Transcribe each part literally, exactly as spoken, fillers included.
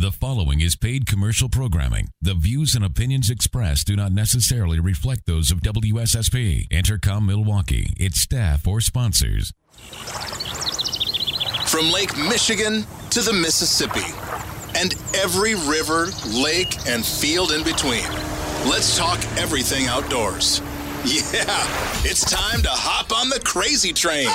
The following is paid commercial programming. The views and opinions expressed do not necessarily reflect those of W S S P, Entercom Milwaukee, its staff, or sponsors. From Lake Michigan to the Mississippi, and every river, lake, and field in between. Let's talk everything outdoors. Yeah, it's time to hop on the crazy train.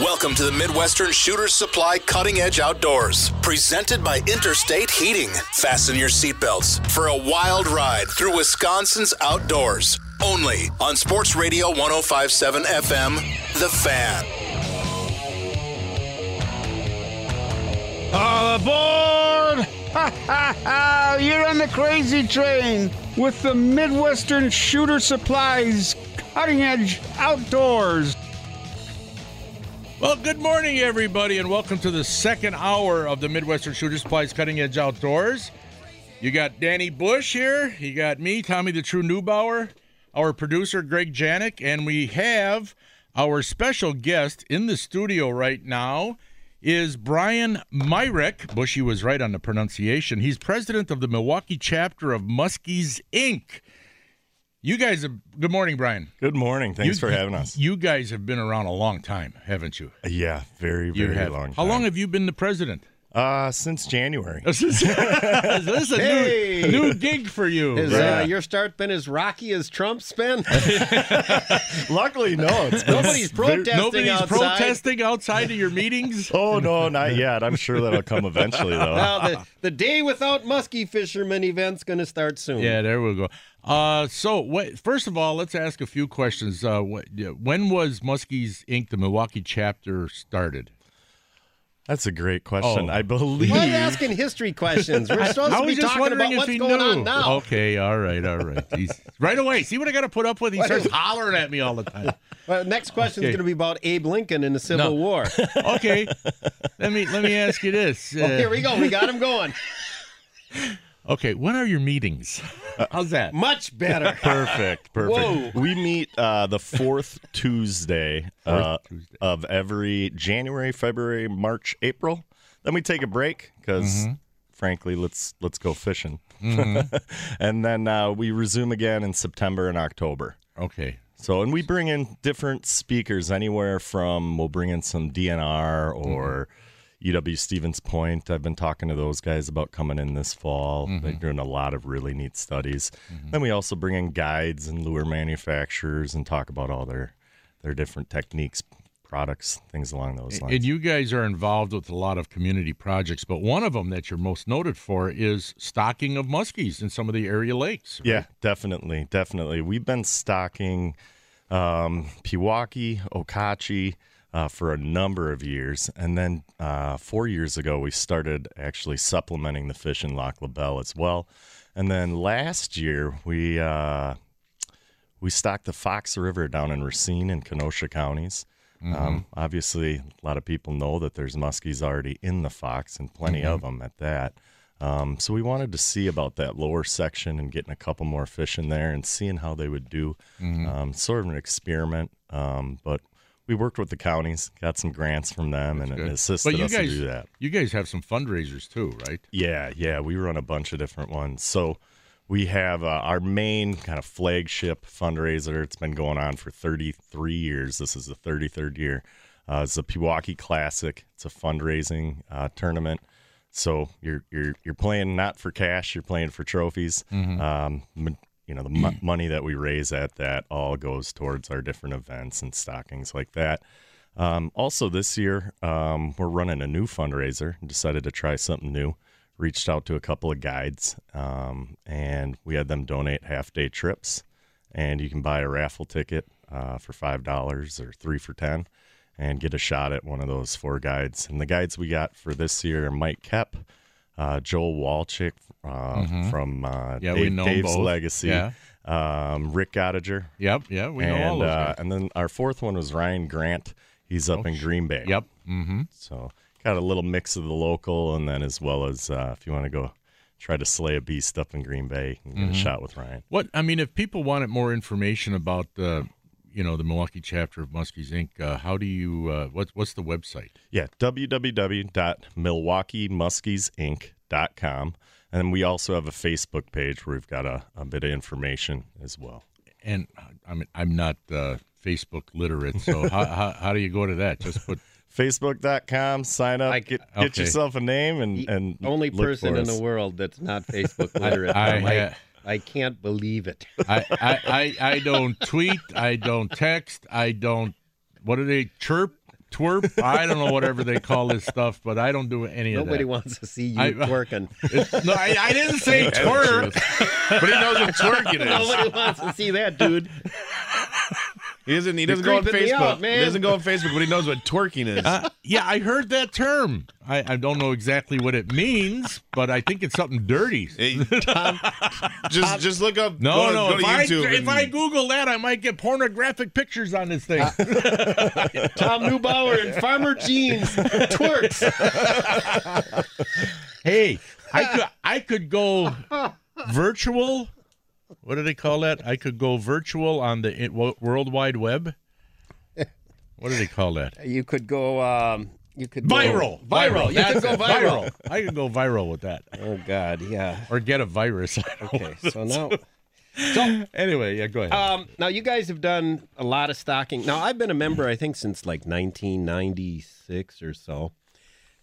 Welcome to the Midwestern Shooter Supply Cutting Edge Outdoors, presented by Interstate Heating. Fasten your seatbelts for a wild ride through Wisconsin's outdoors, only on Sports Radio one oh five point seven F M, The Fan. All aboard! Ha ha ha! You're on the crazy train with the Midwestern Shooter Supplies Cutting Edge Outdoors. Well, good morning, everybody, and welcome to the second hour of the Midwestern Shooter Supplies Cutting Edge Outdoors. You got Danny Bush here. You got me, Tommy the True Neubauer, our producer, Greg Janik, and we have our special guest in the studio right now is Brian Myrick. Bushy was right on the pronunciation. He's president of the Milwaukee chapter of Muskies, Incorporated, You guys, have, good morning, Brian. Good morning. Thanks you, for having us. You guys have been around a long time, haven't you? Yeah, very, very long time. How long have you been the president? Uh, since January. This is, this is a hey. new, new gig for you. Has yeah. uh, your start been as rocky as Trump's been? Luckily, no. It's been nobody's protesting nobody's outside. Nobody's protesting outside of your meetings? Oh, no, not yet. I'm sure that'll come eventually, though. Well, the, the Day Without Muskie Fishermen event's going to start soon. Yeah, there we go. Uh, so, what, first of all, let's ask a few questions. Uh, what, when was Muskies, Incorporated, the Milwaukee chapter, started? That's a great question. Oh. I believe. Why are you asking history questions? We're supposed I, to be talking about what's going knew. on now. Okay, all right, all right. He's, right away. See what I got to put up with? He what starts is... hollering at me all the time. Well, next question is okay. going to be about Abe Lincoln and the Civil no. War. Okay. Let me let me ask you this. Well, uh, here we go. We got him going. Okay, when are your meetings? How's that? Much better. Perfect, perfect. Whoa. We meet uh, the fourth Tuesday, uh, Tuesday of every January, February, March, April. Then we take a break because, mm-hmm. frankly, let's let's go fishing. Mm-hmm. And then uh, we resume again in September and October. Okay. So, and we bring in different speakers anywhere from, we'll bring in some D N R or... Mm-hmm. E W. Stevens Point. I've been talking to those guys about coming in this fall. Mm-hmm. They're doing a lot of really neat studies. Mm-hmm. Then we also bring in guides and lure manufacturers and talk about all their their different techniques, products, things along those lines. And you guys are involved with a lot of community projects, but one of them that you're most noted for is stocking of muskies in some of the area lakes. Right? Yeah, definitely, definitely. We've been stocking um, Pewaukee, Okauchee, Uh, for a number of years, and then uh, four years ago we started actually supplementing the fish in Lac La Belle as well. And then last year we uh, we stocked the Fox River down in Racine and Kenosha counties. Mm-hmm. Um, obviously, a lot of people know that there's muskies already in the Fox, and plenty mm-hmm. of them at that. Um, so we wanted to see about that lower section and getting a couple more fish in there and seeing how they would do. Mm-hmm. Um, sort of an experiment, um, but. We worked with the counties, got some grants from them, That's and good. assisted but you us guys, to do that. You guys have some fundraisers too, right? Yeah, yeah. We run a bunch of different ones. So we have uh, our main kind of flagship fundraiser. It's been going on for thirty-three years. This is the thirty-third year. Uh, it's the Pewaukee Classic. It's a fundraising uh, tournament. So you're you're you're playing not for cash. You're playing for trophies. Mm-hmm. Um, You know, the mo- money that we raise at that all goes towards our different events and stockings like that. Um, also this year, um, we're running a new fundraiser and decided to try something new. Reached out to a couple of guides, um, and we had them donate half-day trips. And you can buy a raffle ticket uh, for five dollars or three for ten. and get a shot at one of those four guides. And the guides we got for this year are Mike Koepp, uh, Joel Walzak uh, mm-hmm. from uh, yeah, Dave, Dave's both. Legacy, yeah. um, Rick Gottinger. Yep, yeah, we know and, all those guys. Uh, and then our fourth one was Ryan Grant. He's up oh, in Green Bay. Yep. Mm-hmm. So got a little mix of the local, and then as well as uh, if you want to go try to slay a beast up in Green Bay and get mm-hmm. a shot with Ryan. What I mean, if people wanted more information about the, you know, the Milwaukee chapter of Muskies Incorporated, uh, how do you? Uh, what's what's the website? Yeah, w w w dot milwaukee muskies inc dot com, and then we also have a Facebook page where we've got a, a bit of information as well. And I mean, I'm not uh, Facebook literate, so how, how how do you go to that? Just put. Facebook dot com, sign up, I, get, okay. get yourself a name, and, and only person in the world that's not Facebook literate. I, I, like, uh, I can't believe it. I, I, I, I don't tweet. I don't text. I don't, what do they, chirp, twerp? I don't know whatever they call this stuff, but I don't do any Nobody of that. Nobody wants to see you I, twerking. No, I, I didn't say twerp. But he knows what twerking is. Nobody wants to see that, dude. He doesn't. He doesn't go on Facebook. Out, he doesn't go on Facebook, but he knows what twerking is. Uh, yeah, I heard that term. I, I don't know exactly what it means, but I think it's something dirty. Hey, Tom, just Tom. just look up. No, go, no. Go if, to YouTube I, and... if I Google that, I might get pornographic pictures on this thing. Uh, Tom Neubauer in farmer jeans twerks. Hey, I could I could go virtual. What do they call that? I could go virtual on the World Wide Web. What do they call that? You could go. Um, you could viral. Go, viral. viral. You could go viral. viral. I could go viral with that. Oh God, yeah. Or get a virus. Okay, so now. So anyway, yeah, go ahead. Um, now you guys have done a lot of stocking. Now I've been a member, I think, since like nineteen ninety-six or so,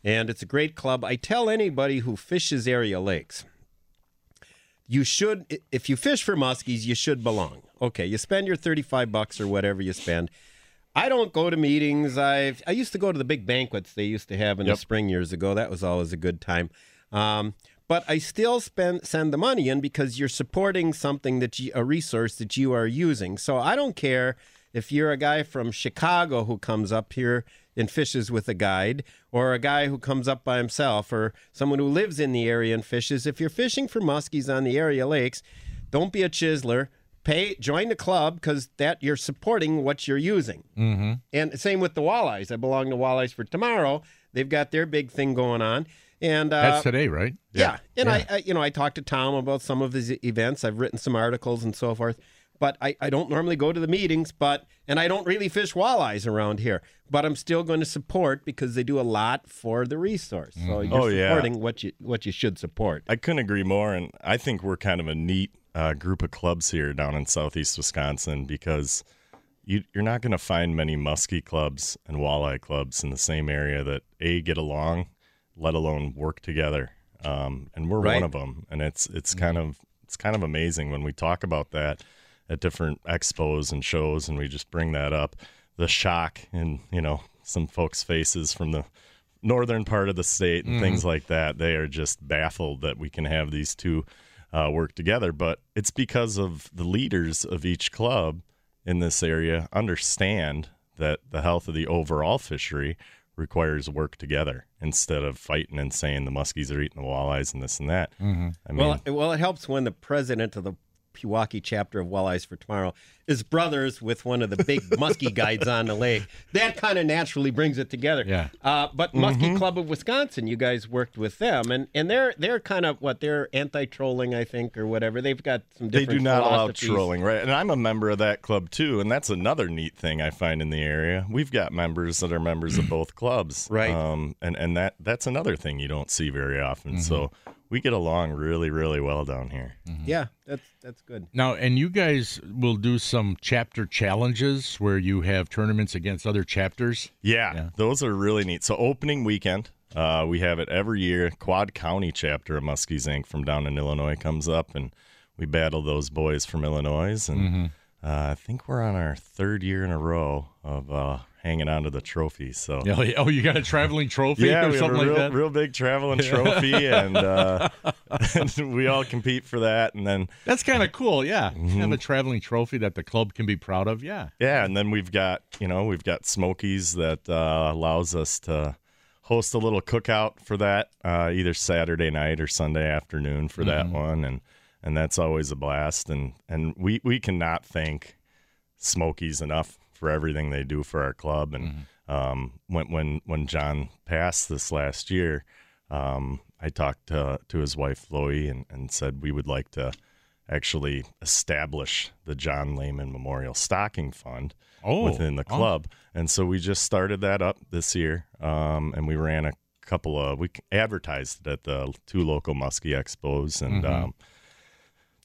and it's a great club. I tell anybody who fishes area lakes. You should, if you fish for muskies, you should belong. Okay, you spend your thirty-five bucks or whatever you spend. I don't go to meetings. I've, I used to go to the big banquets they used to have in yep. the spring years ago. That was always a good time. Um, but I still spend send the money in because you're supporting something that you, a resource that you are using. So I don't care if you're a guy from Chicago who comes up here and fishes with a guide, or a guy who comes up by himself, or someone who lives in the area and fishes. If you're fishing for muskies on the area lakes, don't be a chiseler. Pay, join the club, because that you're supporting what you're using. Mm-hmm. And same with the walleyes. I belong to Walleyes for Tomorrow. They've got their big thing going on. And uh, that's today, right? Yeah. yeah. And yeah. I, I, you know, I talked to Tom about some of his events. I've written some articles and so forth. But I, I don't normally go to the meetings, but and I don't really fish walleyes around here. But I'm still going to support because they do a lot for the resource. So you're oh, supporting yeah. what you what you should support. I couldn't agree more, and I think we're kind of a neat uh, group of clubs here down in southeast Wisconsin because you, you're not going to find many muskie clubs and walleye clubs in the same area that, A, get along, let alone work together. Um, and we're right. one of them, and it's it's mm-hmm. kind of it's kind of amazing when we talk about that at different expos and shows, and we just bring that up, the shock in, you know, some folks' faces from the northern part of the state and mm. things like that. They are just baffled that we can have these two uh, work together. But it's because of the leaders of each club in this area understand that the health of the overall fishery requires work together instead of fighting and saying the muskies are eating the walleyes and this and that. Mm-hmm. I mean, well, well, it helps when the president of the Pewaukee chapter of Walleyes for Tomorrow is brothers with one of the big muskie guides on the lake. That kind of naturally brings it together. Yeah. Uh, but Muskie mm-hmm. Club of Wisconsin, you guys worked with them, and and they're they're kind of what they're anti-trolling, I think, or whatever. They've got some different They do not allow trolling, right? And I'm a member of that club too, and that's another neat thing I find in the area. We've got members that are members of both clubs, right? Um, and and that that's another thing you don't see very often. Mm-hmm. So. We get along really, really well down here. Mm-hmm. Yeah, that's that's good. Now, and you guys will do some chapter challenges where you have tournaments against other chapters? Yeah, yeah. Those are really neat. So opening weekend, uh, we have it every year. Quad County chapter of Muskies, Incorporated from down in Illinois comes up, and we battle those boys from Illinois. And mm-hmm. Uh, I think we're on our third year in a row of uh, hanging on to the trophy. So, oh, you got a traveling trophy yeah, or we something have a real, like that? Real big traveling trophy, and, uh, and we all compete for that. And then that's kind of cool, yeah. Mm-hmm. Have a traveling trophy that the club can be proud of, yeah. Yeah, and then we've got you know we've got Smokey's that uh, allows us to host a little cookout for that, uh, either Saturday night or Sunday afternoon for mm-hmm. that one, and. And that's always a blast, and and we, we cannot thank Smokey's enough for everything they do for our club. And mm-hmm. um, when when when John passed this last year, um, I talked to to his wife Chloe and, and said we would like to actually establish the John Lehman Memorial Stocking Fund oh, within the club, oh. and so we just started that up this year, um, and we ran a couple of we advertised it at the two local Muskie Expos and. Mm-hmm. Um,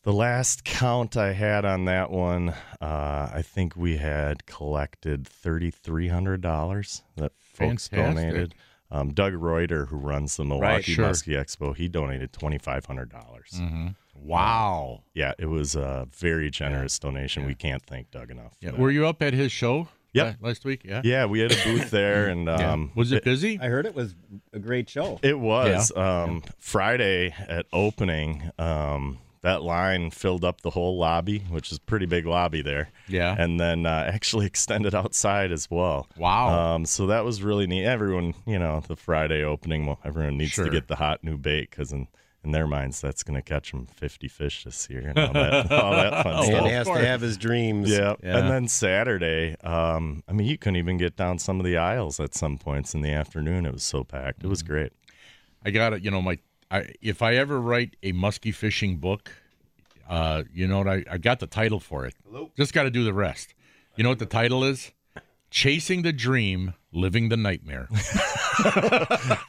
The last count I had on that one, uh, I think we had collected thirty-three hundred dollars that folks Fantastic. donated. Um, Doug Reuter, who runs the Milwaukee right, sure. Muskie Expo, he donated twenty-five hundred dollars. Mm-hmm. Wow. Um, yeah, it was a very generous yeah. donation. Yeah. We can't thank Doug enough. Yeah. Were you up at his show yep. last week? Yeah, yeah, we had a booth there. and um, yeah. Was it, it busy? I heard it was a great show. It was. Yeah. Um, yeah. Friday at opening, um, that line filled up the whole lobby, which is a pretty big lobby there. Yeah. And then uh, actually extended outside as well. Wow. Um, so that was really neat. Everyone, you know, the Friday opening, well, everyone needs sure. to get the hot new bait because in, in their minds, that's going to catch them fifty fish this year and all that, all that fun stuff. And he has to have his dreams. Yeah. yeah. And then Saturday, um, I mean, you couldn't even get down some of the aisles at some points in the afternoon. It was so packed. Mm-hmm. It was great. I got it. You know, my I, if I ever write a muskie fishing book, uh, you know what? I, I got the title for it. Hello? Just got to do the rest. You know what the title is? Chasing the Dream, Living the Nightmare.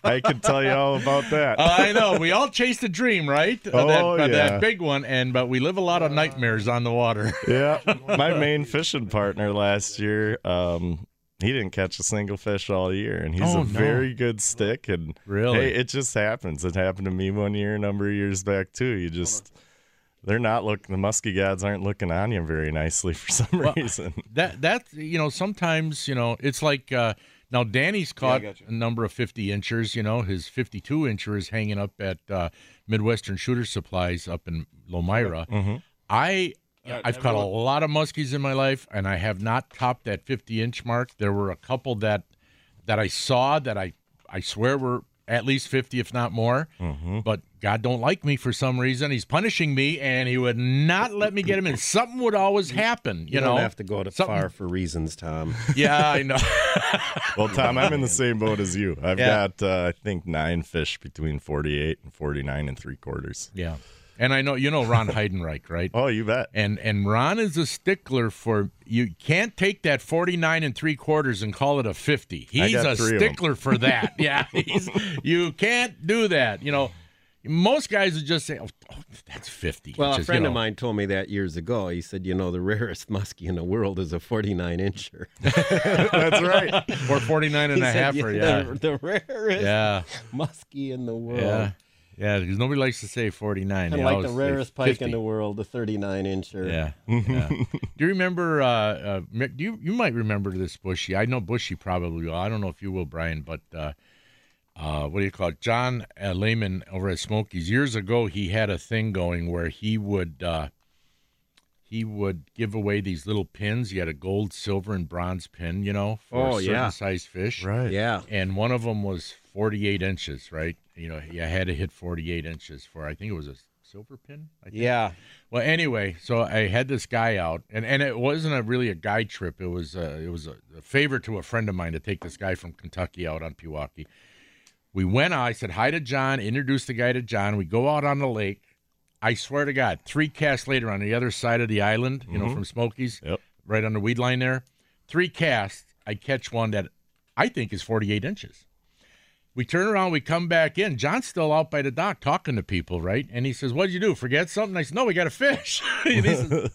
I can tell you all about that. uh, I know. We all chase the dream, right? Oh, that, uh, yeah. That big one, and but we live a lot of nightmares on the water. Yeah. My main fishing partner last year, um, he didn't catch a single fish all year, and he's oh, a no. very good stick. And really, hey, it just happens. It happened to me one year, a number of years back too. You just, they're not looking. The muskie gods aren't looking on you very nicely for some well, reason. That that you know, sometimes you know, it's like uh, now Danny's caught yeah, a number of fifty inchers. You know, his fifty-two incher is hanging up at uh, Midwestern Shooter Supplies up in Lomira. Mm-hmm. I. Yeah, I've everyone. caught a lot of muskies in my life, and I have not topped that fifty-inch mark. There were a couple that that I saw that I, I swear were at least fifty, if not more. Mm-hmm. But God don't like me for some reason. He's punishing me, and he would not let me get him in. Something would always happen. You, you know? Don't have to go to Something. far for reasons, Tom. Yeah, I know. Well, Tom, I'm in the same boat as you. I've yeah. got, uh, I think, nine fish between forty-eight and forty-nine and three quarters. Yeah. And I know, you know Ron Heidenreich, right? Oh, you bet. And and Ron is a stickler for, you can't take that forty-nine and three quarters and call it a fifty. He's a stickler for that. Yeah, he's, you can't do that. You know, most guys would just say, oh, oh that's fifty. Well, just, a friend you know, of mine told me that years ago. He said, you know, the rarest muskie in the world is a forty-nine incher. That's right. Or forty-nine and a halfer, yeah. The, the rarest yeah. muskie in the world. Yeah. Yeah, because nobody likes to say forty-nine. Kind of like the rarest pike in the world, the thirty-nine incher. Yeah. yeah. Do you remember, uh, uh, do you, you might remember this, Bushy. I know Bushy probably will. I don't know if you will, Brian, but uh, uh, what do you call it? John uh, Lehman over at Smokey's, years ago, he had a thing going where he would uh, he would give away these little pins. He had a gold, silver, and bronze pin, you know, for oh, a certain yeah. size fish. Right. Yeah. And one of them was forty-eight inches, right? You know, I had to hit forty-eight inches for, I think it was a silver pin. I think. Yeah. Well, anyway, so I had this guy out, and, and it wasn't a, really a guide trip. It was a, it was a, a favor to a friend of mine to take this guy from Kentucky out on Pewaukee. We went out. I said hi to John, introduced the guy to John. We go out on the lake. I swear to God, three casts later on the other side of the island, you mm-hmm. know, from Smokey's, yep. right on the weed line there, three casts, I catch one that I think is forty-eight inches. We turn around, we come back in. John's still out by the dock talking to people, right? And he says, what'd you do, forget something? I said, no, we got a fish. And he says,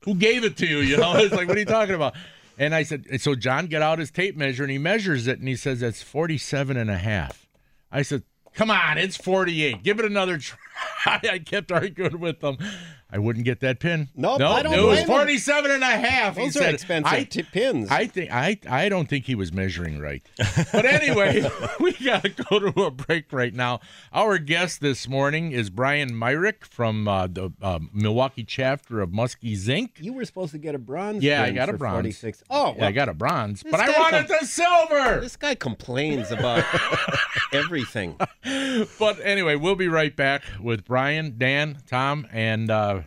who gave it to you? You know, it's like, what are you talking about? And I said, and so John got out his tape measure, and he measures it, and he says, that's forty-seven and a half. I said, come on, it's forty-eight. Give it another try. I kept arguing with them. I wouldn't get that pin. Nope, nope. I don't it was forty-seven and a half. Those he are said, expensive I, t- pins. I think I I don't think he was measuring right. But anyway, we got to go to a break right now. Our guest this morning is Brian Myrick from uh, the uh, Milwaukee chapter of Muskies, Incorporated. You were supposed to get a bronze. Yeah, I got a bronze. forty-six Oh, well, yeah, I got a bronze, but I wanted com- the silver. This guy complains about everything. But anyway, we'll be right back with Brian, Dan, Tom, and. Uh,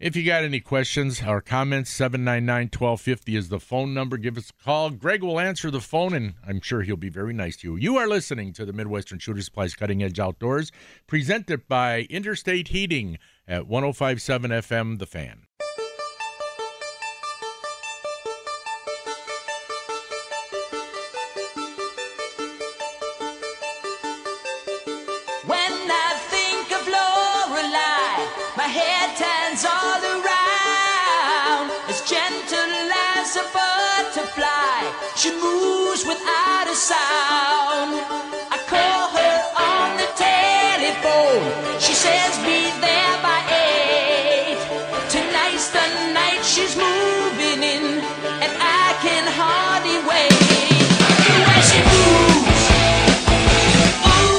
If you got any questions or comments, seven nine nine, one two five zero is the phone number. Give us a call. Greg will answer the phone, and I'm sure he'll be very nice to you. You are listening to the Midwestern Shooter Supplies Cutting Edge Outdoors, presented by Interstate Heating at one oh five point seven F M, The Fan. She moves without a sound. I call her on the telephone. She says be there by eight. Tonight's the night she's moving in, and I can hardly wait. The way she moves. Ooh.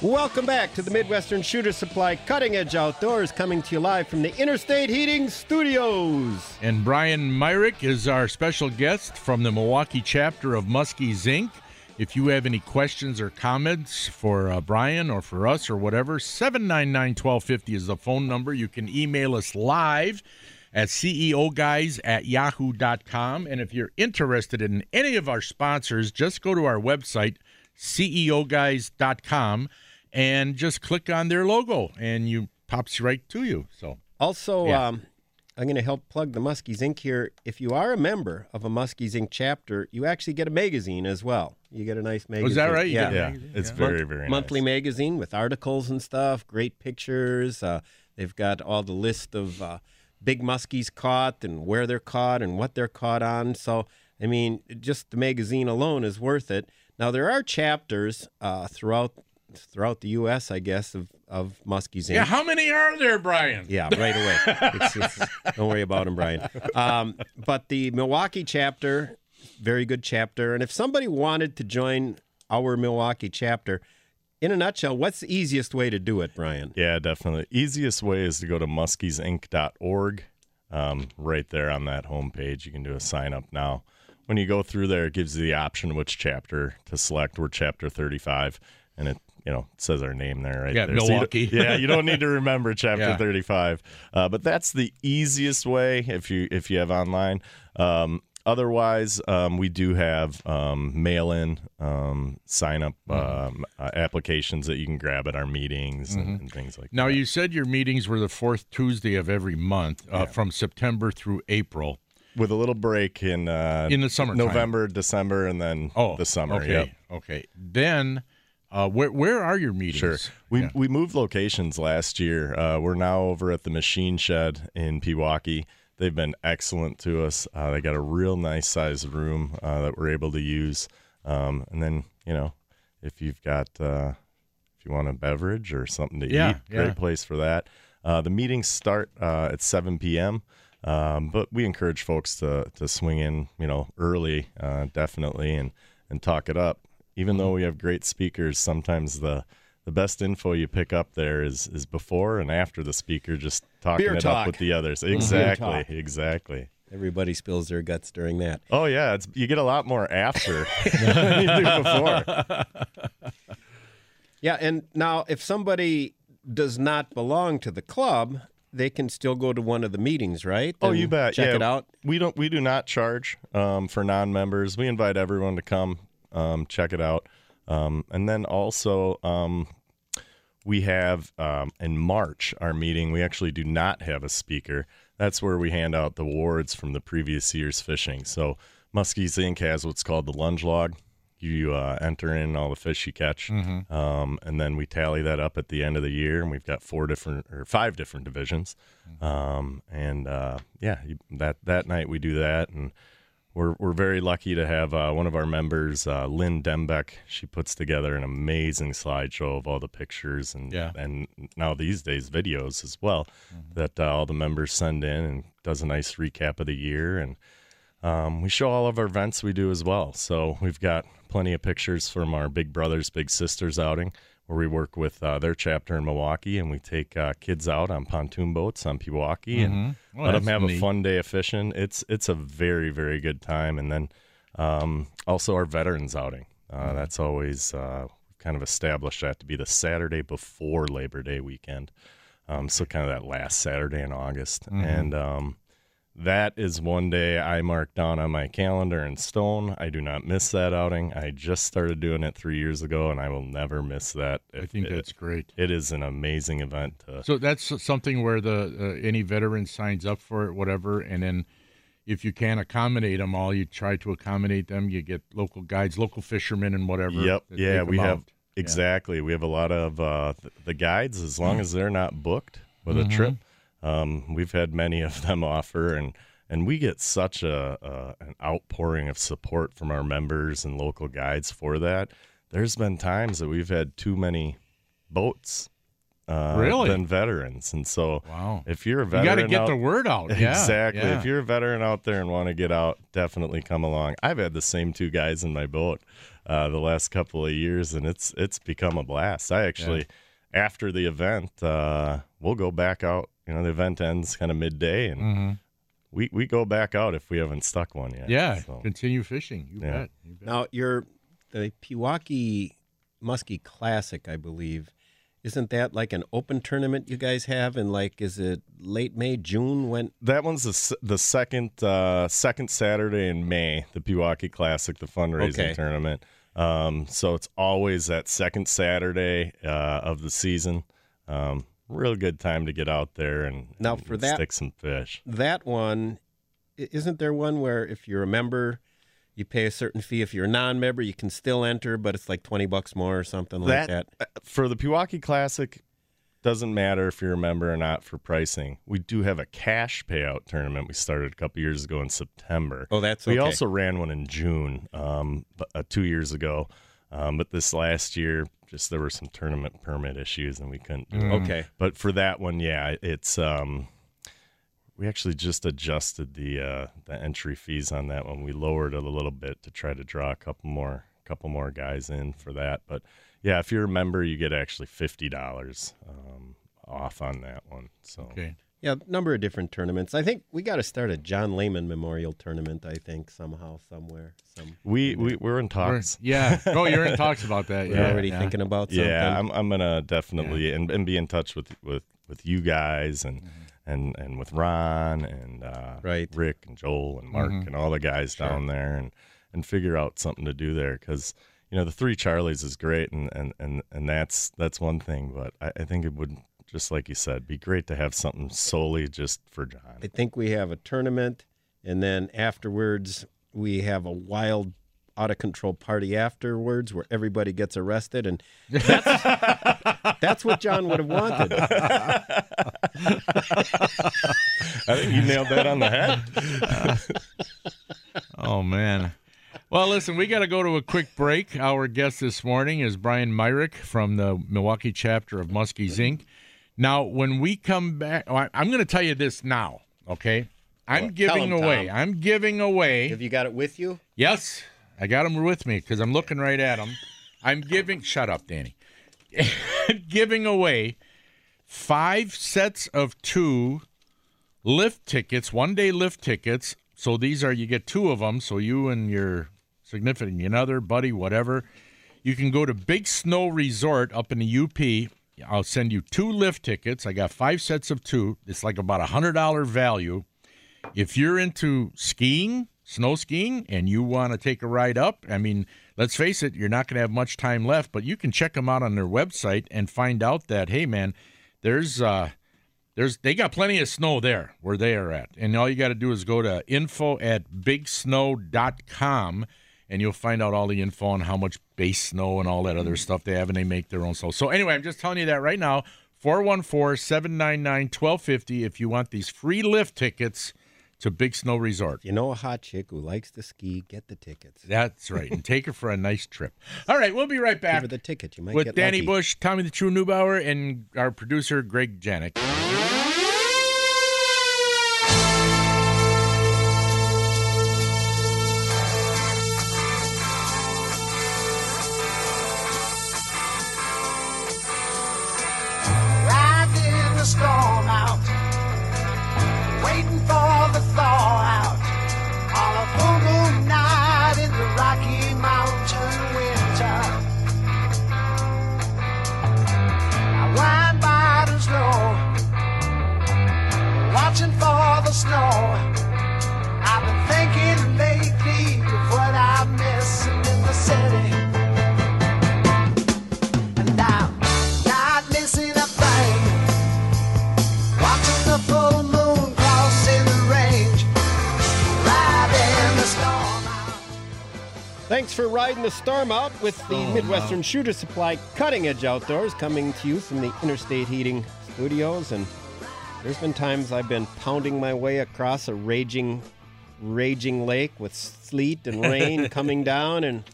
Welcome back to the Midwestern Shooter Supply Cutting Edge Outdoors, coming to you live from the Interstate Heating Studios. And Brian Myrick is our special guest from the Milwaukee chapter of Muskies, Incorporated. If you have any questions or comments for uh, Brian or for us or whatever, seven nine nine, one two five zero is the phone number. You can email us live at C E O guys at yahoo dot com. And if you're interested in any of our sponsors, just go to our website, C E O guys dot com, and just click on their logo, and you pops right to you. So also, yeah. um, I'm going to help plug the Muskies, Incorporated here. If you are a member of a Muskies, Incorporated chapter, you actually get a magazine as well. You get a nice magazine. Oh, is that right? You yeah. yeah. It's yeah. very, very nice. Monthly magazine with articles and stuff, great pictures. Uh, they've got all the list of uh, big muskies caught and where they're caught and what they're caught on. So, I mean, just the magazine alone is worth it. Now, there are chapters uh, throughout throughout the U S, I guess, of, of Muskies, Incorporated. Yeah, how many are there, Brian? Yeah, right away. It's, it's, don't worry about them, Brian. Um, but the Milwaukee chapter, very good chapter. And if somebody wanted to join our Milwaukee chapter, in a nutshell, what's the easiest way to do it, Brian? Yeah, definitely. Easiest way is to go to muskies inc dot org. Um, right there on that homepage, you can do a sign-up now. When you go through there, it gives you the option which chapter to select. We're chapter thirty-five, and it You know, it says our name there, right? Yeah, there. Milwaukee. So you yeah, you don't need to remember chapter yeah. thirty-five, uh, but that's the easiest way if you if you have online. Um, otherwise, um, we do have um, mail-in um, sign-up mm-hmm. uh, uh, applications that you can grab at our meetings and, mm-hmm. and things like now, that. Now, you said your meetings were the fourth Tuesday of every month, uh, yeah. from September through April, with a little break in uh, in the summer, November, December, and then oh, the summer. Okay, yep. okay, then. Uh, where where are your meetings? Sure. We yeah. we moved locations last year. Uh, we're now over at the Machine Shed in Pewaukee. They've been excellent to us. Uh, they got a real nice size room uh, that we're able to use. Um, and then, you know, if you've got, uh, if you want a beverage or something to yeah, eat, yeah. great place for that. Uh, the meetings start uh, at seven p.m., um, but we encourage folks to, to swing in, you know, early, uh, definitely, and, and talk it up. Even though we have great speakers, sometimes the, the best info you pick up there is, is before and after the speaker, just talking Beer it talk. up with the others. Exactly, exactly. Everybody spills their guts during that. Oh, yeah. It's, you get a lot more after than you do before. Yeah, and now if somebody does not belong to the club, they can still go to one of the meetings, right? Oh, and you bet. Check yeah. it out. We don't. We do not charge um, for non-members. We invite everyone to come. Um, check it out. Um, and then also um, we have um, in March, our meeting, we actually do not have a speaker. That's where we hand out the awards from the previous year's fishing. So Muskies, Incorporated has what's called the lunge log. You uh, enter in all the fish you catch, mm-hmm. um, and then we tally that up at the end of the year, and we've got four different or five different divisions. Mm-hmm. Um, and uh, yeah, that, that night we do that, and we're we're very lucky to have uh, one of our members, uh, Lynn Dembeck. She puts together an amazing slideshow of all the pictures and yeah. and now these days videos as well mm-hmm. that uh, all the members send in, and does a nice recap of the year. And um, we show all of our events we do as well. So we've got plenty of pictures from our Big Brothers, Big Sisters outing, where we work with uh, their chapter in Milwaukee, and we take uh, kids out on pontoon boats on Pewaukee and mm-hmm. well, let them have neat. a fun day of fishing. It's it's a very, very good time. And then um, also our veterans outing. Uh, mm-hmm. That's always uh, kind of established that to be the Saturday before Labor Day weekend. Um, so kind of that last Saturday in August. Mm-hmm. And um, that is one day I marked down on my calendar in stone. I do not miss that outing. I just started doing it three years ago, and I will never miss that. It, I think that's it, great. It is an amazing event. To, so that's something where the uh, any veteran signs up for it, whatever, and then if you can't accommodate them all, you try to accommodate them. You get local guides, local fishermen, and whatever. Yep. Yeah, we have out. exactly. Yeah. We have a lot of uh, th- the guides, as long as they're not booked with mm-hmm. a trip. Um, we've had many of them offer, and, and we get such a, uh, an outpouring of support from our members and local guides for that. There's been times that we've had too many boats, uh, really? than veterans. And so wow. if you're a veteran, you got to get out, the word out. Yeah, exactly. Yeah. If you're a veteran out there and want to get out, definitely come along. I've had the same two guys in my boat, uh, the last couple of years, and it's, it's become a blast. I actually, yeah. after the event, uh, we'll go back out. You know, the event ends kind of midday, and mm-hmm. we, we go back out if we haven't stuck one yet. Yeah, so. Continue fishing. You, yeah. bet. you bet. Now, your the Pewaukee Muskie Classic, I believe, isn't that like an open tournament you guys have? And like, is it late May, June? When that one's the the second uh, second Saturday in May, the Pewaukee Classic, the fundraising okay. tournament. Um, so it's always that second Saturday uh, of the season. Um, Real good time to get out there and, now and, for and that, stick some fish. That one, isn't there one where if you're a member, you pay a certain fee? If you're a non-member, you can still enter, but it's like twenty bucks more or something that, like that? For the Pewaukee Classic, doesn't matter if you're a member or not for pricing. We do have a cash payout tournament we started a couple years ago in September. Oh, that's okay. We also ran one in June um, uh, two years ago, um, but this last year, just there were some tournament permit issues and we couldn't do mm. it. Okay. But for that one, yeah, it's um we actually just adjusted the uh the entry fees on that one. We lowered it a little bit to try to draw a couple more couple more guys in for that. But yeah, if you're a member, you get actually fifty dollars um off on that one. So okay. Yeah, number of different tournaments. I think we got to start a John Lehman Memorial Tournament, I think, somehow, somewhere. Some, we, we, we're in talks. We're, yeah. Oh, you're in talks about that. We're yeah. already yeah. thinking about something. Yeah, I'm I'm going to definitely yeah. and, and be in touch with, with, with you guys and, mm-hmm. and, and with Ron and uh, right. Rick and Joel and Mark mm-hmm. and all the guys sure. down there and, and figure out something to do there because, you know, the Three Charlies is great, and, and, and, and that's that's one thing, but I, I think it would just like you said, be great to have something solely just for John. I think we have a tournament, and then afterwards we have a wild, out-of-control party afterwards where everybody gets arrested, and that's, that's what John would have wanted. I think you nailed that on the head. Uh, oh, man. Well, listen, we got to go to a quick break. Our guest this morning is Brian Myrick from the Milwaukee chapter of Muskies, Incorporated, Now, when we come back, oh, I, I'm going to tell you this now, okay? I'm well, giving him, away. Tom. I'm giving away. Have you got it with you? Yes. I got them with me because I'm looking right at them. I'm giving, shut up, Danny. giving away five sets of two lift tickets, one-day lift tickets. So these are, you get two of them, so you and your significant other, buddy, whatever. You can go to Big Snow Resort up in the U P. I'll send you two lift tickets. I got five sets of two. It's like about a one hundred dollars value. If you're into skiing, snow skiing, and you want to take a ride up, I mean, let's face it, you're not going to have much time left, but you can check them out on their website and find out that, hey, man, there's uh, there's they got plenty of snow there where they are at. And all you got to do is go to info at big snow dot com, and you'll find out all the info on how much base snow and all that other stuff they have, and they make their own snow. So anyway, I'm just telling you that right now, four one four, seven nine nine, one two five zero if you want these free lift tickets to Big Snow Resort. If you know a hot chick who likes to ski, get the tickets. That's right, and take her for a nice trip. All right, we'll be right back. Give her the ticket. You might with get Danny lucky. Bush, Tommy the True Neubauer, and our producer, Greg Janik. Thanks for riding the storm out with the oh, Midwestern no. Shooter Supply Cutting Edge Outdoors, coming to you from the Interstate Heating Studios. And there's been times I've been pounding my way across a raging, raging lake with sleet and rain coming down, and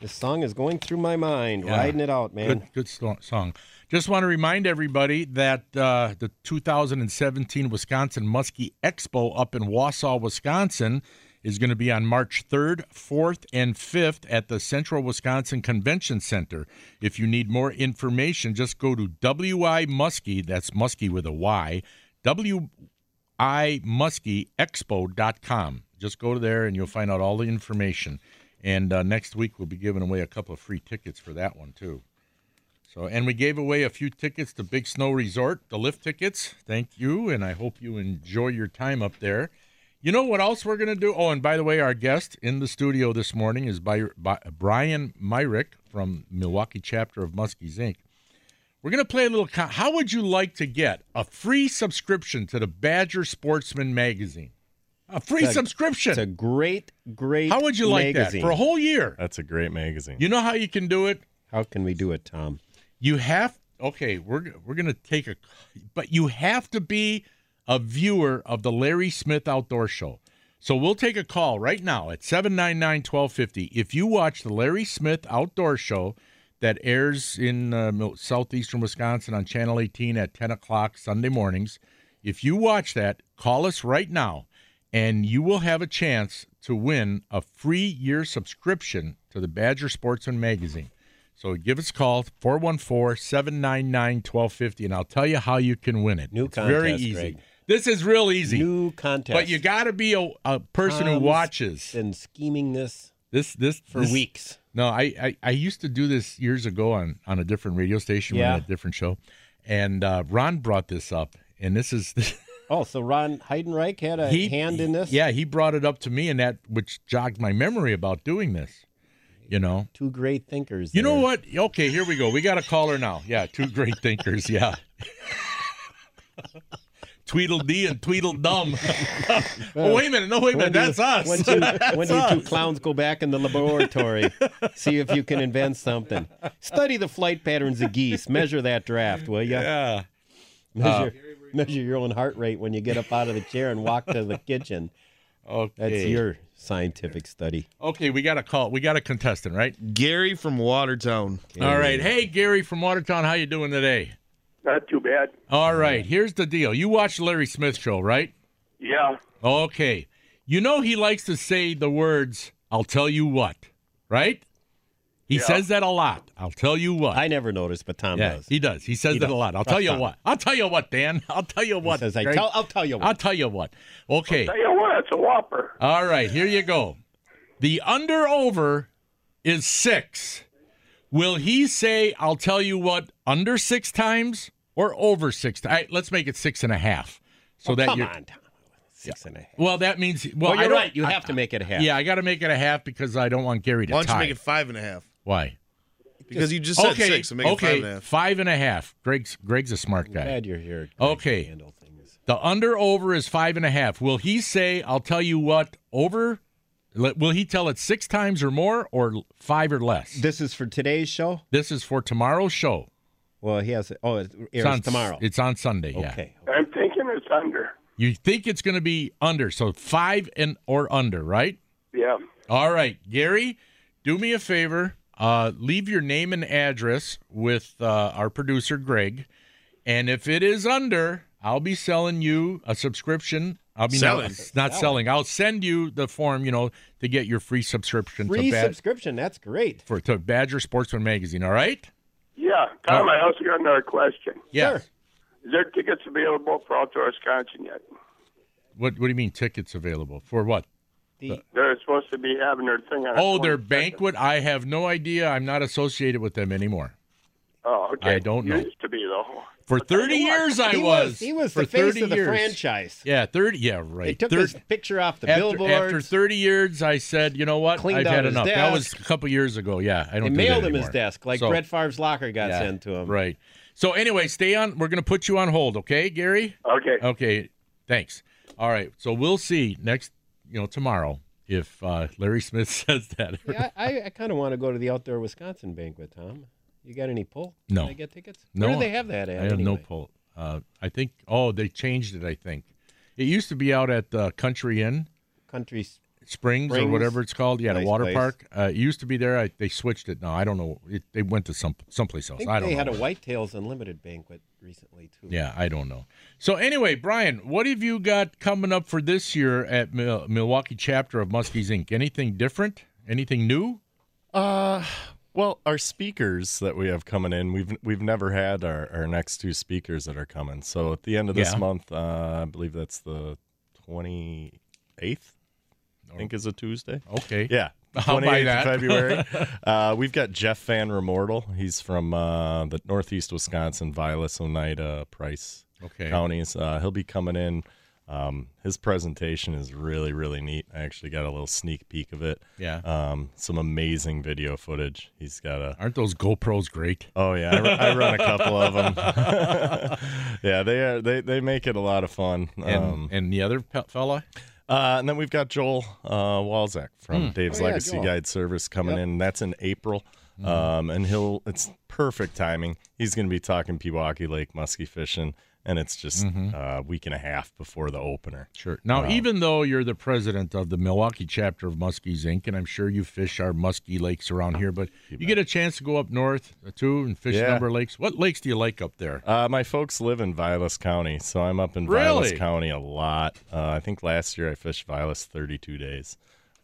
this song is going through my mind, yeah. riding it out, man. Good, good st- song. Just want to remind everybody that uh, the two thousand seventeen Wisconsin Muskie Expo up in Wausau, Wisconsin, is going to be on March third, fourth, and fifth at the Central Wisconsin Convention Center. If you need more information, just go to W I Muskie, that's Muskie with a Y, W I muskie expo dot com. Just go there and you'll find out all the information. And uh, next week we'll be giving away a couple of free tickets for that one too. So, and we gave away a few tickets to Big Snow Resort, the lift tickets. Thank you, and I hope you enjoy your time up there. You know what else we're going to do? Oh, and by the way, our guest in the studio this morning is by, by Brian Myrick from Milwaukee chapter of Muskies, Incorporated. We're going to play a little con- how would you like to get a free subscription to the Badger Sportsman magazine? A free it's a, subscription. It's a great, great How would you like magazine. that for a whole year? That's a great magazine. You know how you can do it? How can we do it, Tom? You have Okay, we're we're going to take a but you have to be a viewer of the Larry Smith Outdoor Show. So we'll take a call right now at seven nine nine, one two five zero. If you watch the Larry Smith Outdoor Show that airs in uh, southeastern Wisconsin on Channel eighteen at ten o'clock Sunday mornings, if you watch that, call us right now, and you will have a chance to win a free year subscription to the Badger Sportsman magazine. So give us a call, four one four, seven nine nine, one two five zero, and I'll tell you how you can win it. New it's contest, very easy. Greg. This is real easy. New contest. But you got to be a, a person Tom's who watches. Been scheming this this this for this, weeks. No, I, I I used to do this years ago on, on a different radio station, yeah. on a different show, and uh, Ron brought this up, and this is. This, oh, so Ron Heidenreich had a he, hand in this? Yeah, he brought it up to me, and that which jogged my memory about doing this. You know, two great thinkers. You there. know what? Okay, here we go. We got a caller now. Yeah, two great thinkers. Yeah. Tweedledee and Tweedledum. Oh, wait a minute. No, wait a minute. That's you, us. When, you, That's when us. you two clowns go back in the laboratory, see if you can invent something. Study the flight patterns of geese. Measure that draft, will you? Yeah. Measure, uh, measure your own heart rate when you get up out of the chair and walk to the kitchen. Okay. That's your scientific study. Okay, we got a call. We got a contestant, right? Gary from Watertown. Gary. All right. Hey, Gary from Watertown, how you doing today? Not too bad. All right. Here's the deal. You watch Larry Smith Show, right? Yeah. Okay. You know he likes to say the words, I'll tell you what, right? He yeah. says that a lot. I'll tell you what. I never noticed, but Tom yeah, does. He does. He says he that does. a lot. I'll Trust tell you Tom. what. I'll tell you what, Dan. I'll tell you what. He says, I tell, I'll tell you what. I'll tell you what. Okay. I'll tell you what. It's a whopper. All right. Here you go. The under-over is six. Will he say, I'll tell you what, under six times or over six times? Right, let's make it six and a half. So oh, that come you're, on, Tom. Six and a half. Well, that means. Well, well you're I right. You I, have to make it a half. Yeah, I got to make it a half because I don't want Gary to tie. Why don't you make it five and a half? Why? Because you just said okay, six. So make okay, it five and a half. Five and a half. Greg's, Greg's a smart guy. I'm glad you're here. Greg. Okay. Handle things. The under-over is five and a half. Will he say, I'll tell you what, over? Will he tell it six times or more or five or less? This is for today's show? This is for tomorrow's show. Well, he has it. Oh, it airs it's on, tomorrow. It's on Sunday, okay. yeah. Okay. I'm thinking it's under. You think it's going to be under, so five and or under, right? Yeah. All right, Gary, do me a favor. Uh, leave your name and address with uh, our producer, Greg. And if it is under, I'll be selling you a subscription. I'll be selling. Not, not selling. selling. I'll send you the form, you know, to get your free subscription. Free to Bad- subscription. That's great. For to Badger Sportsman Magazine. All right. Yeah. Tom, right. I also got another question. Yeah. Sure. Is there tickets available for Outdoor Wisconsin yet? What What do you mean tickets available for what? The, they're supposed to be having their thing on. Oh, their banquet. I have no idea. I'm not associated with them anymore. Oh, okay. I don't know. Used to be though. For thirty years, I was. He was the face of the franchise. Yeah, thirty. Yeah, right. They took his picture off the billboard. After thirty years, I said, you know what? I've had enough. That was a couple years ago. Yeah, I don't. They mailed him his desk like Brett Favre's locker got sent to him. Right. So anyway, stay on. We're going to put you on hold, okay, Gary? Okay. Okay. Thanks. All right. So we'll see next, you know, tomorrow if uh, Larry Smith says that. Yeah, I, I kind of want to go to the Outdoor Wisconsin banquet, Tom. You got any pull? No. Can I get tickets? No. Where do they have that at? I have anyway? no pull. Uh, I think, oh, they changed it, I think. It used to be out at the uh, Country Inn. Country Springs, Springs or whatever it's called. Yeah, nice the water place. park. Uh, it used to be there. I, they switched it now. I don't know. It, they went to some someplace else. I, think I don't they know. They had a Whitetails Unlimited banquet recently, too. Yeah, I don't know. So, anyway, Brian, what have you got coming up for this year at Mil- Milwaukee chapter of Muskies, Incorporated? Anything different? Anything new? Uh... Well, our speakers that we have coming in, we've we've never had our, our next two speakers that are coming. So at the end of this yeah. month, uh, I believe that's the twenty-eighth, I think is a Tuesday. Okay. Yeah, twenty-eighth of February. uh, we've got Jeff Van Remortel. He's from uh, the northeast Wisconsin, Vilas, Oneida, Price okay. counties. Uh, he'll be coming in. Um, his presentation is really, really neat. I actually got a little sneak peek of it. Yeah. Um, some amazing video footage. He's got a. Aren't those GoPros great? Oh yeah, I, I run a couple of them. yeah, they are. They, they make it a lot of fun. And, um, and the other pe- fella. Uh, and then we've got Joel uh, Walzak from mm. Dave's oh, yeah, Legacy Joel. Guide Service coming yep. in. That's in April. Mm. Um, and he'll. It's perfect timing. He's going to be talking Pewaukee Lake muskie fishing. And it's just mm-hmm. uh, a week and a half before the opener. Sure. Now, um, even though you're the president of the Milwaukee chapter of Muskies, Incorporated, and I'm sure you fish our muskie lakes around here, but you, you get a chance to go up north, too, and fish yeah. a number of lakes. What lakes do you like up there? Uh, my folks live in Vilas County, so I'm up in really? Vilas County a lot. Uh, I think last year I fished Vilas thirty-two days.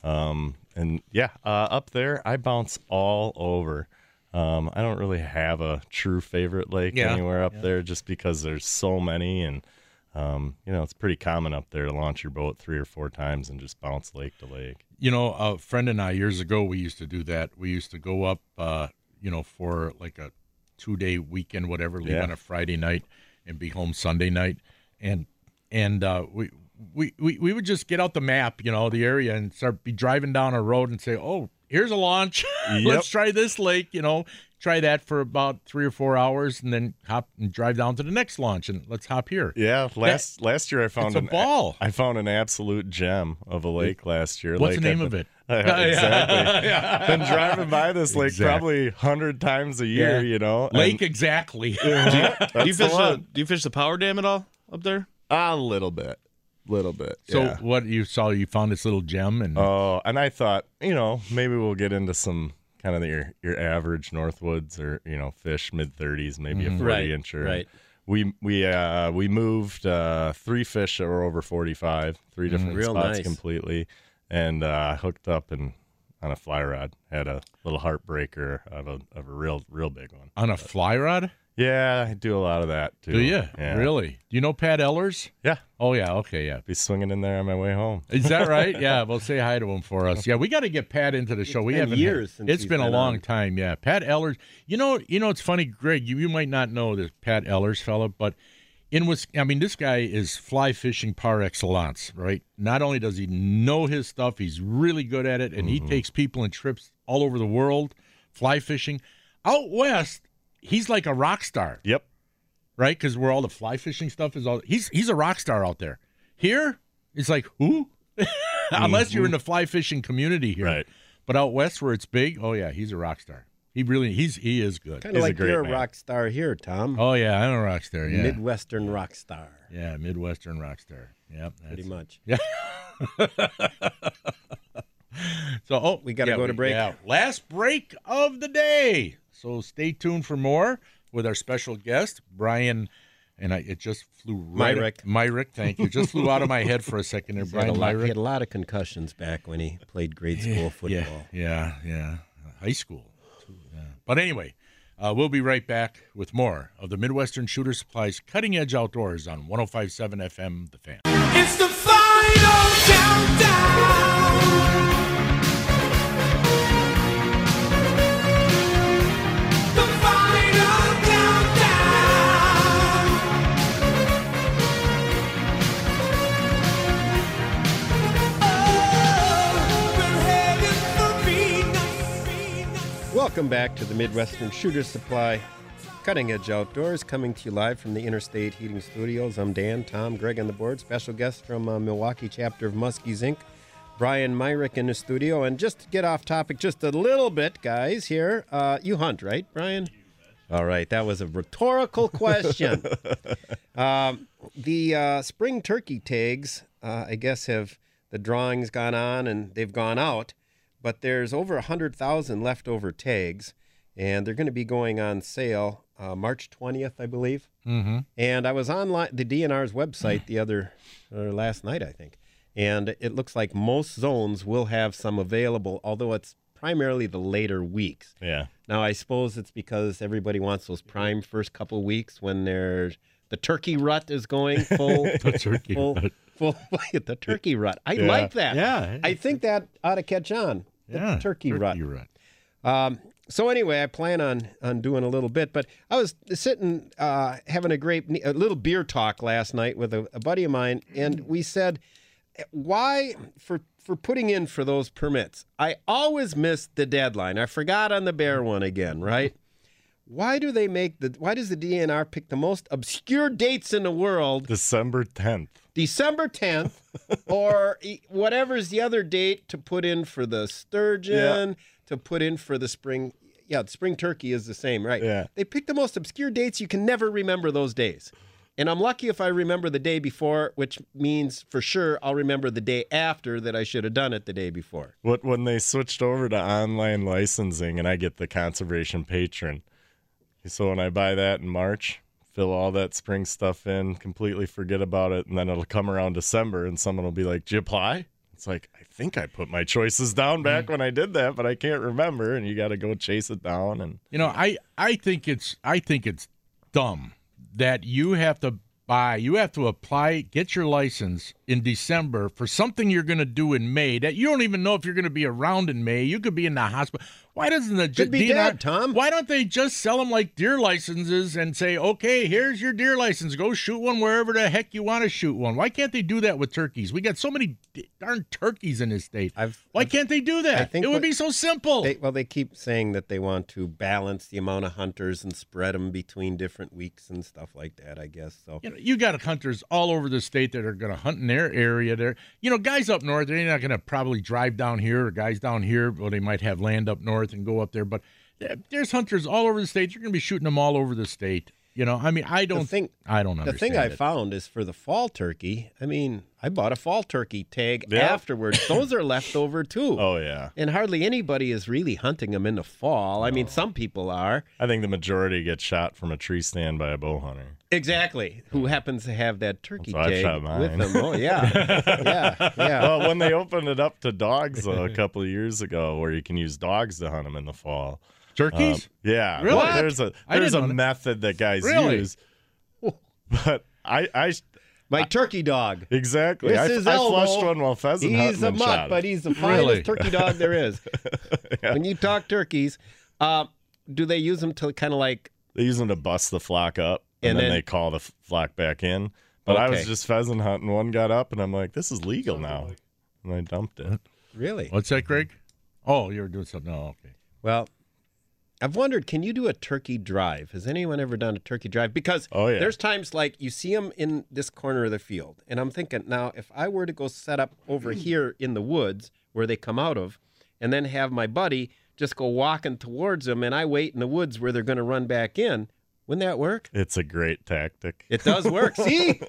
Um, and, yeah, uh, up there I bounce all over. Um, I don't really have a true favorite lake yeah. anywhere up yeah. there just because there's so many and, um, you know, it's pretty common up there to launch your boat three or four times and just bounce lake to lake. You know, a friend and I years ago, we used to do that. We used to go up, uh, you know, for like a two-day weekend, whatever, leave yeah. on a Friday night and be home Sunday night. And, and uh, we we, we, we would just get out the map, you know, the area and start be driving down a road and say, oh, here's a launch. Yep. Let's try this lake, you know, try that for about three or four hours and then hop and drive down to the next launch and let's hop here. Yeah. Last that, last year I found an, a ball. I found an absolute gem of a lake last year. What's lake the name I, of it? Uh, exactly. yeah. Been driving by this lake exactly. probably one hundred times a year, yeah. you know. Lake and, exactly. Yeah, do, you, do, you fish the, do you fish the power dam at all up there? A little bit. Little bit. So yeah. what you saw, you found this little gem, and oh, and I thought, you know, maybe we'll get into some kind of your your average Northwoods or you know fish mid thirties, maybe mm-hmm. a forty incher. Right. right. We we uh we moved uh three fish that were over forty five, three different mm, spots nice. completely, and uh, hooked up and on a fly rod had a little heartbreaker out of, of a real real big one. On but, a fly rod. Yeah, I do a lot of that, too. Do you? Yeah. Really? Do you know Pat Ellers? Yeah. Oh, yeah. Okay, yeah. Be swinging in there on my way home. Is that right? Yeah, well, say hi to him for us. Yeah, we got to get Pat into the show. It's we been haven't years had, since It's been, been a long on. time, yeah. Pat Ellers. You know, you know, it's funny, Greg, you, you might not know this Pat Ellers fella, but in I mean, this guy is fly fishing par excellence, right? Not only does he know his stuff, he's really good at it, and mm-hmm. he takes people on trips all over the world, fly fishing. Out west, he's like a rock star. Yep. Right? Because where all the fly fishing stuff is all he's he's a rock star out there. Here, it's like, who? Unless you're in the fly fishing community here. Right. But out west where it's big, oh yeah, he's a rock star. He really he's he is good. Kind of like you're a rock star here, Tom. Oh yeah, I'm a rock star, yeah. Midwestern rock star. Yeah, Midwestern rock star. Yep, that's pretty much. Yeah. So, oh, we got to yeah, go to break. Yeah. Last break of the day. So stay tuned for more with our special guest, Brian. And I, it just flew right. Myrick. Myrick, thank you. Just flew out of my head for a second there, Brian. He had a lot, Myrick. He had a lot of concussions back when he played grade school football. Yeah, yeah, yeah. High school. Yeah. But anyway, uh, we'll be right back with more of the Midwestern Shooter Supplies Cutting Edge Outdoors on one oh five point seven F M, The Fan. It's the final countdown. Welcome back to the Midwestern Shooter Supply Cutting Edge Outdoors, coming to you live from the Interstate Heating Studios. I'm Dan, Tom, Greg on the board. Special guest from uh, Milwaukee chapter of Muskies, Incorporated, Brian Myrick in the studio. And just to get off topic just a little bit, guys, here, uh, you hunt, right, Brian? All right, that was a rhetorical question. um, the uh, spring turkey tags, uh, I guess, have the drawings gone on and they've gone out. But there's over one hundred thousand leftover tags, and they're going to be going on sale uh, March twentieth, I believe. Mm-hmm. And I was on the D N R's website the other, or last night, I think, and it looks like most zones will have some available, although it's primarily the later weeks. Yeah. Now, I suppose it's because everybody wants those prime first couple weeks when they're, the turkey rut is going full. The turkey full, rut. Full, the turkey rut. I yeah. like that. Yeah, I think that ought to catch on. The yeah, turkey, turkey rut. rut. Um, so anyway, I plan on on doing a little bit. But I was sitting uh, having a great a little beer talk last night with a, a buddy of mine, and we said, "Why for for putting in for those permits? I always miss the deadline. I forgot on the bear one again, right?" Why do they make the? Why does the D N R pick the most obscure dates in the world? December tenth. December tenth, or whatever's the other date to put in for the sturgeon, yeah. to put in for the spring. Yeah, the spring turkey is the same, right? Yeah. They pick the most obscure dates. You can never remember those days. And I'm lucky if I remember the day before, which means for sure I'll remember the day after that I should have done it the day before. What when they switched over to online licensing and I get the conservation patron. So when I buy that in March, fill all that spring stuff in, completely forget about it, and then it'll come around December, and someone will be like, "Did you apply?" It's like, I think I put my choices down back when I did that, but I can't remember, and you got to go chase it down. And you know, I I think it's I think it's dumb that you have to buy, you have to apply, get your license in December for something you're going to do in May that you don't even know if you're going to be around in May. You could be in the hospital. Why doesn't the Could be D N R, dead, Tom. Why don't they just sell them like deer licenses and say, okay, here's your deer license. Go shoot one wherever the heck you want to shoot one. Why can't they do that with turkeys? We got so many darn turkeys in this state. I've, Why I've, can't they do that? I think it would what, be so simple. They, well, they keep saying that they want to balance the amount of hunters and spread them between different weeks and stuff like that, I guess. So you know, you got hunters all over the state that are going to hunt in their area there. You know, guys up north, they're not going to probably drive down here, or guys down here, well, they might have land up north and go up there, but there's hunters all over the state. You're going to be shooting them all over the state. You know, I mean, I don't think I don't understand. The thing I it. found is for the fall turkey. I mean, I bought a fall turkey tag yeah. afterwards. Those are leftover too. Oh yeah. And hardly anybody is really hunting them in the fall. No. I mean, some people are. I think the majority get shot from a tree stand by a bow hunter. Exactly. Who happens to have that turkey so tag I shot mine. with them? Oh yeah, yeah, yeah. Well, when they opened it up to dogs uh, a couple of years ago, where you can use dogs to hunt them in the fall. Turkeys? Um, yeah. Really? What? There's a there's a method that guys really? use. But I I my I, turkey dog. Exactly. This I, is I flushed one while pheasant hunting. He's a mutt, but he's the finest really? turkey dog there is. yeah. When you talk turkeys, uh, do they use them to kind of like? They use them to bust the flock up, and, and then, then they call the flock back in. But okay. I was just pheasant hunting. One got up, and I'm like, "This is legal now," and I dumped it. Really? What's that, Greg? Oh, you were doing something. Oh, okay. Well. I've wondered, can you do a turkey drive? Has anyone ever done a turkey drive? Because oh, yeah. there's times like you see them in this corner of the field. And I'm thinking, now, if I were to go set up over here in the woods where they come out of and then have my buddy just go walking towards them and I wait in the woods where they're going to run back in, wouldn't that work? It's a great tactic. It does work. See?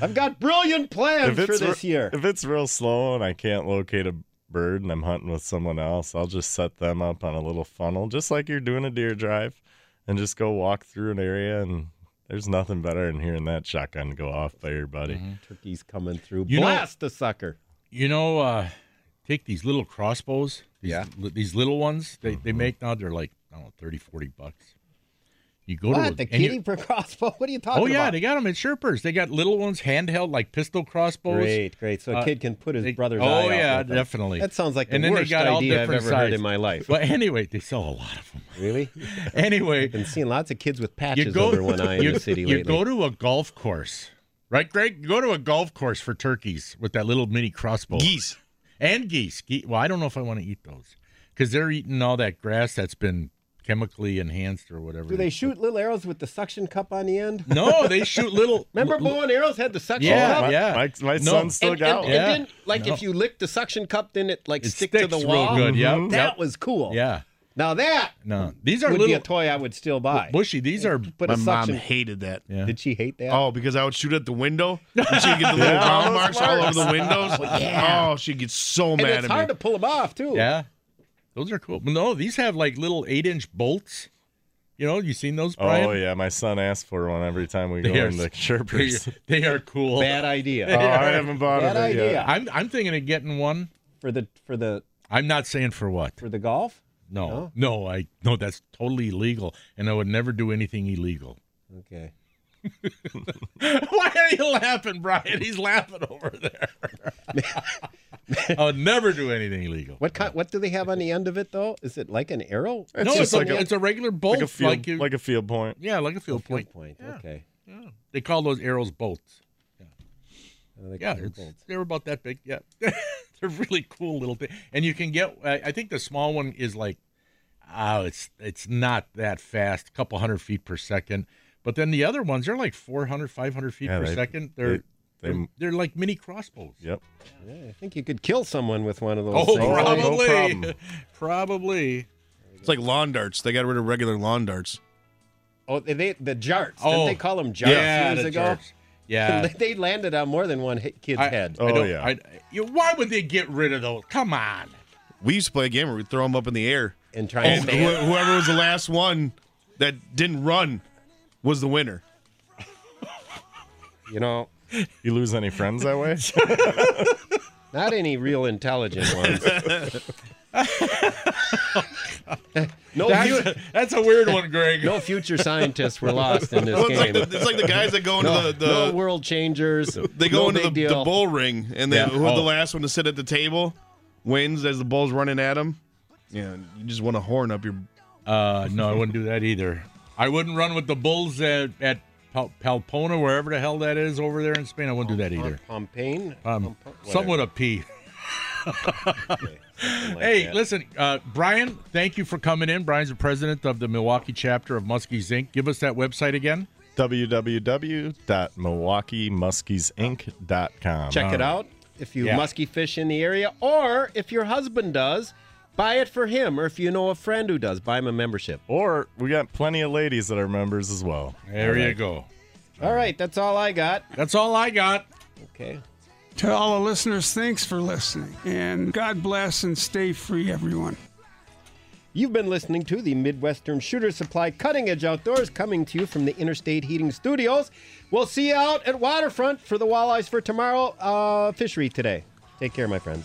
I've got brilliant plans for this re- year. If it's real slow and I can't locate a bird and I'm hunting with someone else, I'll just set them up on a little funnel, just like you're doing a deer drive, and just go walk through an area. And there's nothing better than hearing that shotgun go off by your buddy. Mm-hmm. Turkey's coming through. You Blast know, the sucker. You know, uh, take these little crossbows. These, yeah. L- these little ones they, mm-hmm. they make now, they're like, I don't know, thirty, forty bucks. You go what, to the kitty for crossbow? What are you talking about? Oh, yeah, about? They got them at Sherpers. They got little ones, handheld, like pistol crossbows. Great, great. So a uh, kid can put his they, brother's oh, eye Oh, yeah, definitely. That sounds like the and worst idea I've ever sizes. heard in my life. But anyway, they sell a lot of them. Really? Anyway. I've been seeing lots of kids with patches go, over one eye you, in the city lately. You go to a golf course, right, Greg? You go to a golf course for turkeys with that little mini crossbow. Geese. And geese. Ge- well, I don't know if I want to eat those because they're eating all that grass that's been chemically enhanced or whatever. Do they shoot little arrows with the suction cup on the end? No, they shoot little... Remember bow and arrows had the suction yeah, cup? Yeah, my, my, my no. son still and, got and, one. Yeah. And then, like, no. if you lick the suction cup, then it, like, it stick to the wall. Real good, yeah. Mm-hmm. That yep. was cool. Yeah. Now that no. these are would little, be a toy I would still buy. Bushy, these are... But my mom hated that. Yeah. Did she hate that? Oh, because I would shoot at the window, and she'd get the little round yeah, marks all over the windows. Well, yeah. Oh, she'd get so mad at me. And it's hard to pull them off, too. Yeah. Those are cool. No, these have like little eight-inch bolts. You know, you seen those, Brian? Oh, yeah. My son asked for one every time we they go into Sherpers. They, they are cool. Bad idea. Oh, I haven't bought Bad it idea. yet. I'm, I'm thinking of getting one. For the, for the... I'm not saying for what. For the golf? No. No, no I no, that's totally illegal, and I would never do anything illegal. Okay. Why are you laughing, Brian? He's laughing over there. I would never do anything illegal. What kind, What do they have on the end of it, though? Is it like an arrow? It's no, it's, like a, a, it's a regular bolt. Like a field, like you, like a field point. Yeah, like a field, a field point. point. Yeah. Okay. Yeah. They call those arrows bolts. Yeah, oh, they yeah bolts. They're about that big. Yeah. They're really cool little things. And you can get, I think the small one is like, oh, it's, it's not that fast, a couple hundred feet per second. But then the other ones, they're like four hundred, five hundred feet yeah, per they, second. They're... They, They're, they're like mini crossbows. Yep. Yeah, I think you could kill someone with one of those. Oh, things. probably. No probably. It's like lawn darts. They got rid of regular lawn darts. Oh, they, they the jarts. Oh. Didn't they call them jarts yeah, years the ago? Jarts. Yeah. They landed on more than one kid's I, head. Oh, I don't, yeah. I, you, why would they get rid of those? Come on. We used to play a game where we'd throw them up in the air. And try and to wh- whoever was the last one that didn't run was the winner. You know... You lose any friends that way? Not any real intelligent ones. no, that's, fu- that's a weird one, Greg. No future scientists were lost in this well, it's game. Like the, it's like the guys that go into no, the, the no world changers. They go no into the, the bull ring, and then yeah. oh. the last one to sit at the table wins as the bull's running at him. Yeah, you just want to horn up your. Uh, no, I wouldn't do that either. I wouldn't run with the bulls at. at Pal- Palpona, wherever the hell that is over there in Spain. I wouldn't do that either. Pompain? Um, Something with a P. okay, like hey, that. listen, uh, Brian, thank you for coming in. Brian's the president of the Milwaukee chapter of Muskies, Incorporated. Give us that website again. w w w dot milwaukee muskies inc dot com. Check All it right. out if you yeah. muskie fish in the area, or if your husband does. Buy it for him, or if you know a friend who does, buy him a membership. Or we got plenty of ladies that are members as well. There right. you go. All right, that's all I got. That's all I got. Okay. To all the listeners, thanks for listening. And God bless and stay free, everyone. You've been listening to the Midwestern Shooter Supply Cutting Edge Outdoors, coming to you from the Interstate Heating Studios. We'll see you out at Waterfront for the Walleyes for Tomorrow, uh, Fishery Today. Take care, my friends.